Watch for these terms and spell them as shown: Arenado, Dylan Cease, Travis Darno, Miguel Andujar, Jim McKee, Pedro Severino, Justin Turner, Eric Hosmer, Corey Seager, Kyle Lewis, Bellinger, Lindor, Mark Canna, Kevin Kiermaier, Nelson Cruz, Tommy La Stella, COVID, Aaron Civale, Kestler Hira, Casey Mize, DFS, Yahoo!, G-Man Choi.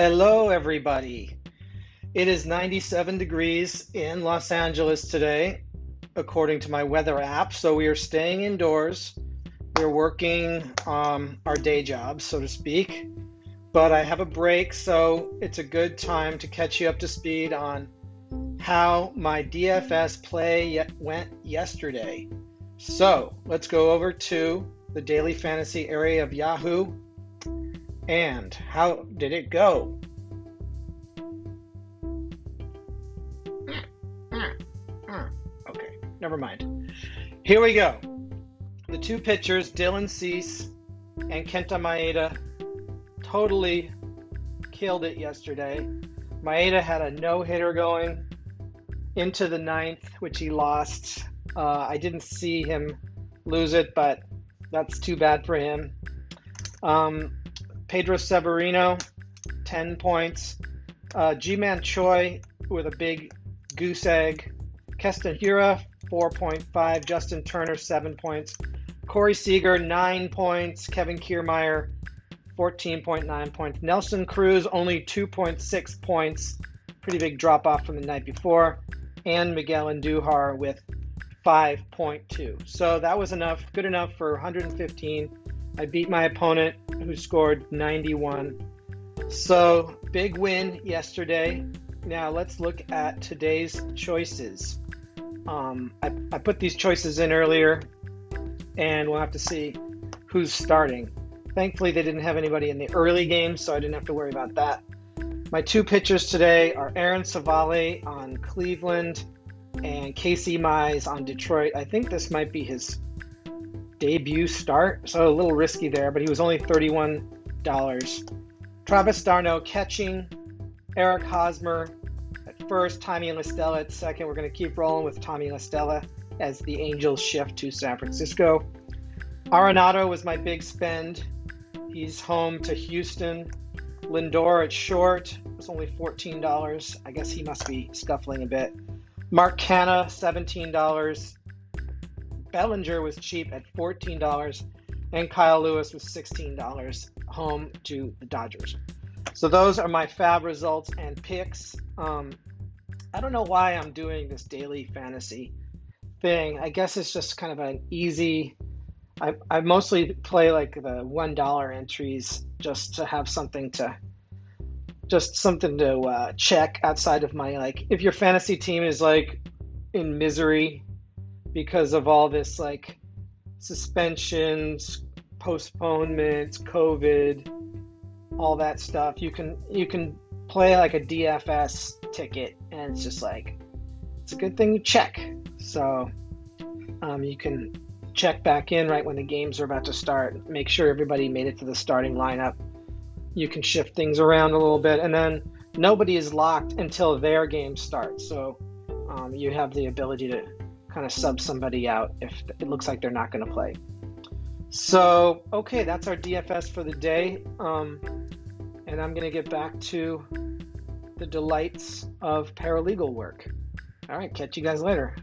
Hello, everybody. It is 97 degrees in Los Angeles today, according to my weather app. So we are staying indoors. We're working our day jobs, so to speak. But I have a break, so it's a good time to catch you up to speed on how my DFS play went yesterday. So let's go over to the daily fantasy area of Yahoo! And how did it go? Okay, never mind. Here we go. The two pitchers, Dylan Cease and Kenta Maeda, totally killed it yesterday. Maeda had a no-hitter going into the ninth, which he lost. I didn't see him lose it, but that's too bad for him. Pedro Severino, 10 points. G-Man Choi with a big goose egg. Kestler Hira, 4.5. Justin Turner, 7 points. Corey Seager, 9 points. Kevin Kiermaier, 14.9 points. Nelson Cruz, only 2.6 points. Pretty big drop-off from the night before. And Miguel Andujar with 5.2. So that was enough, good enough for 115. I beat my opponent, who scored 91. So, big win yesterday. Now, let's look at today's choices. I put these choices in earlier, and we'll have to see who's starting. Thankfully, they didn't have anybody in the early game, so I didn't have to worry about that. My two pitchers today are Aaron Civale on Cleveland and Casey Mize on Detroit. I think this might be his debut start, so a little risky there, but he was only $31. Travis Darno catching, Eric Hosmer at first, Tommy La Stella at second. We're going to keep rolling with Tommy La Stella as the Angels shift to San Francisco. Arenado was my big spend. He's home to Houston. Lindor at short was only $14. I guess he must be scuffling a bit. Mark Canna, $17. Bellinger was cheap at $14, and Kyle Lewis was $16 home to the Dodgers. So those are my fab results and picks. I don't know why I'm doing this daily fantasy thing. I guess it's just kind of an easy, I mostly play like the $1 entries just to have something to, check outside of my, like, if your fantasy team is like in misery because of all this like suspensions, postponements, COVID, all that stuff, you can play like a DFS ticket, and it's just like, it's a good thing to check. So you can check back in right when the games are about to start, make sure everybody made it to the starting lineup. You can shift things around a little bit, and then nobody is locked until their game starts. So you have the ability to kind of sub somebody out if it looks like they're not going to play. So, okay, that's our DFS for the day. And I'm going to get back to the delights of paralegal work. All right, catch you guys later.